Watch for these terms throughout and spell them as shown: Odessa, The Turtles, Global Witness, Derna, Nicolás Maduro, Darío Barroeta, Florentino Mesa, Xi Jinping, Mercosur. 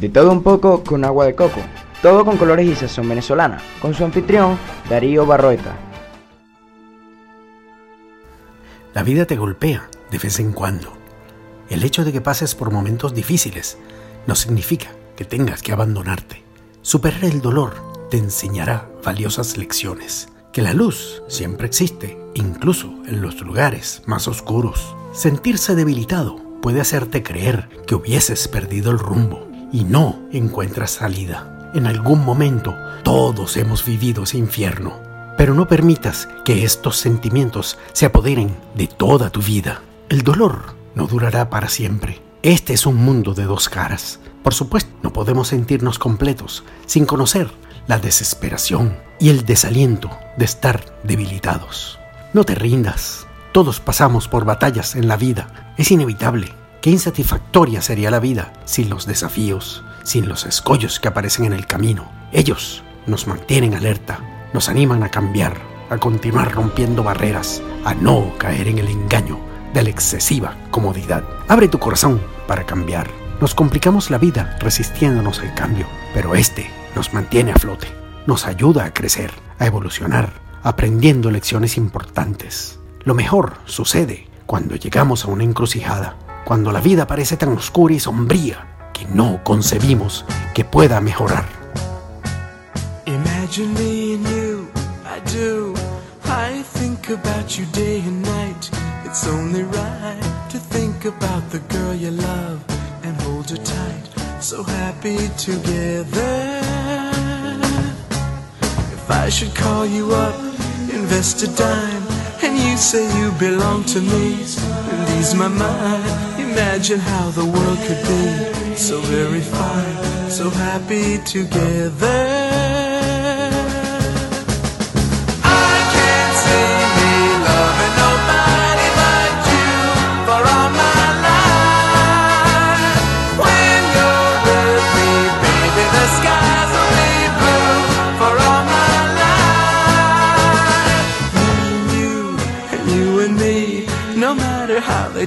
De todo un poco con agua de coco, todo con colores y sazón venezolana, con su anfitrión Darío Barroeta. La vida te golpea de vez en cuando. El hecho de que pases por momentos difíciles no significa que tengas que abandonarte. Superar el dolor te enseñará valiosas lecciones. Que la luz siempre existe, incluso en los lugares más oscuros. Sentirse debilitado puede hacerte creer que hubieses perdido el rumbo y no encuentras salida. En algún momento todos hemos vivido ese infierno, pero no permitas que estos sentimientos se apoderen de toda tu vida. El dolor no durará para siempre. Este es un mundo de dos caras. Por supuesto, no podemos sentirnos completos sin conocer la desesperación y el desaliento de estar debilitados. No te rindas. Todos pasamos por batallas en la vida. Es inevitable. Qué insatisfactoria sería la vida sin los desafíos, sin los escollos que aparecen en el camino. Ellos nos mantienen alerta, nos animan a cambiar, a continuar rompiendo barreras, a no caer en el engaño de la excesiva comodidad. Abre tu corazón para cambiar. Nos complicamos la vida resistiéndonos al cambio, pero este nos mantiene a flote, nos ayuda a crecer, a evolucionar, aprendiendo lecciones importantes. Lo mejor sucede cuando llegamos a una encrucijada, cuando la vida parece tan oscura y sombría que no concebimos que pueda mejorar. Imagine me and you, I do. I think about you day and night. It's only right to think about the girl you love and hold her tight. So happy together. If I should call you up, invest a dime. And you say you belong to me, and ease my mind. Imagine how the world could be so very fine, so happy together. No matter how they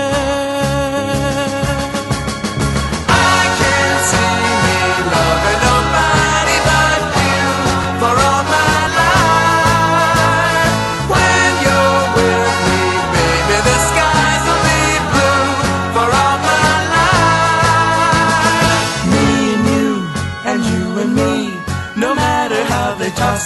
I can't see me loving nobody but you for all my life. When you're with me, baby, the skies will be blue for all my life. Me and you and me, no matter how they toss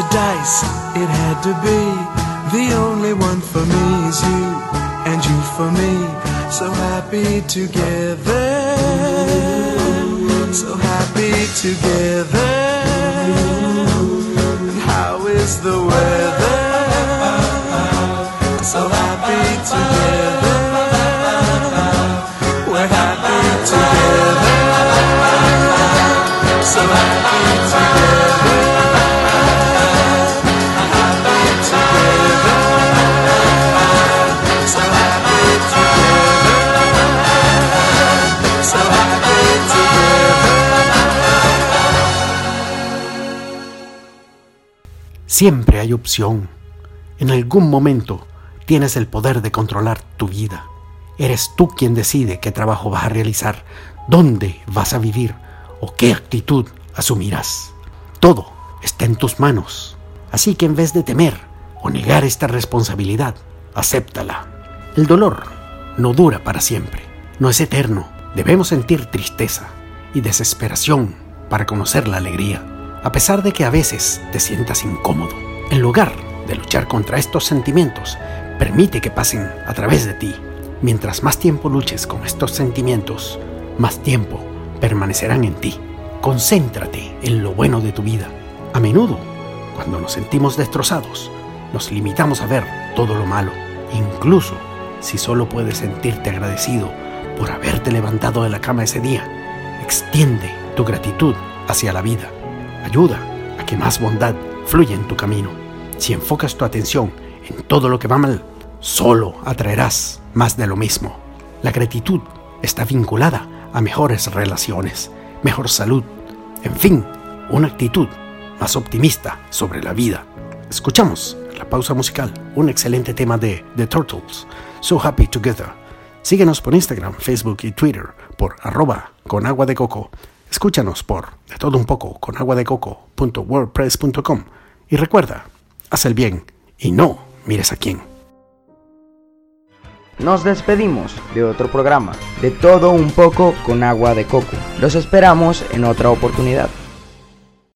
The dice, it had to be. The only one for me is you, and you for me. So happy together, so happy together. And how is the weather? So happy together, we're happy together. So happy together. Siempre hay opción. En algún momento tienes el poder de controlar tu vida. Eres tú quien decide qué trabajo vas a realizar, dónde vas a vivir o qué actitud asumirás. Todo está en tus manos. Así que en vez de temer o negar esta responsabilidad, acéptala. El dolor no dura para siempre, no es eterno. Debemos sentir tristeza y desesperación para conocer la alegría. A pesar de que a veces te sientas incómodo, en lugar de luchar contra estos sentimientos, permite que pasen a través de ti. Mientras más tiempo luches con estos sentimientos, más tiempo permanecerán en ti. Concéntrate en lo bueno de tu vida. A menudo, cuando nos sentimos destrozados, nos limitamos a ver todo lo malo, incluso si solo puedes sentirte agradecido por haberte levantado de la cama ese día. Extiende tu gratitud hacia la vida. Ayuda a que más bondad fluya en tu camino. Si enfocas tu atención en todo lo que va mal, solo atraerás más de lo mismo. La gratitud está vinculada a mejores relaciones, mejor salud, en fin, una actitud más optimista sobre la vida. Escuchamos en la pausa musical un excelente tema de The Turtles, So Happy Together. Síguenos por Instagram, Facebook y Twitter por @conaguadecoco. Escúchanos por de todo un poco con aguadecoco.wordpress.com. Y recuerda, haz el bien y no mires a quién. Nos despedimos de otro programa, de todo un poco con agua de coco. Los esperamos en otra oportunidad.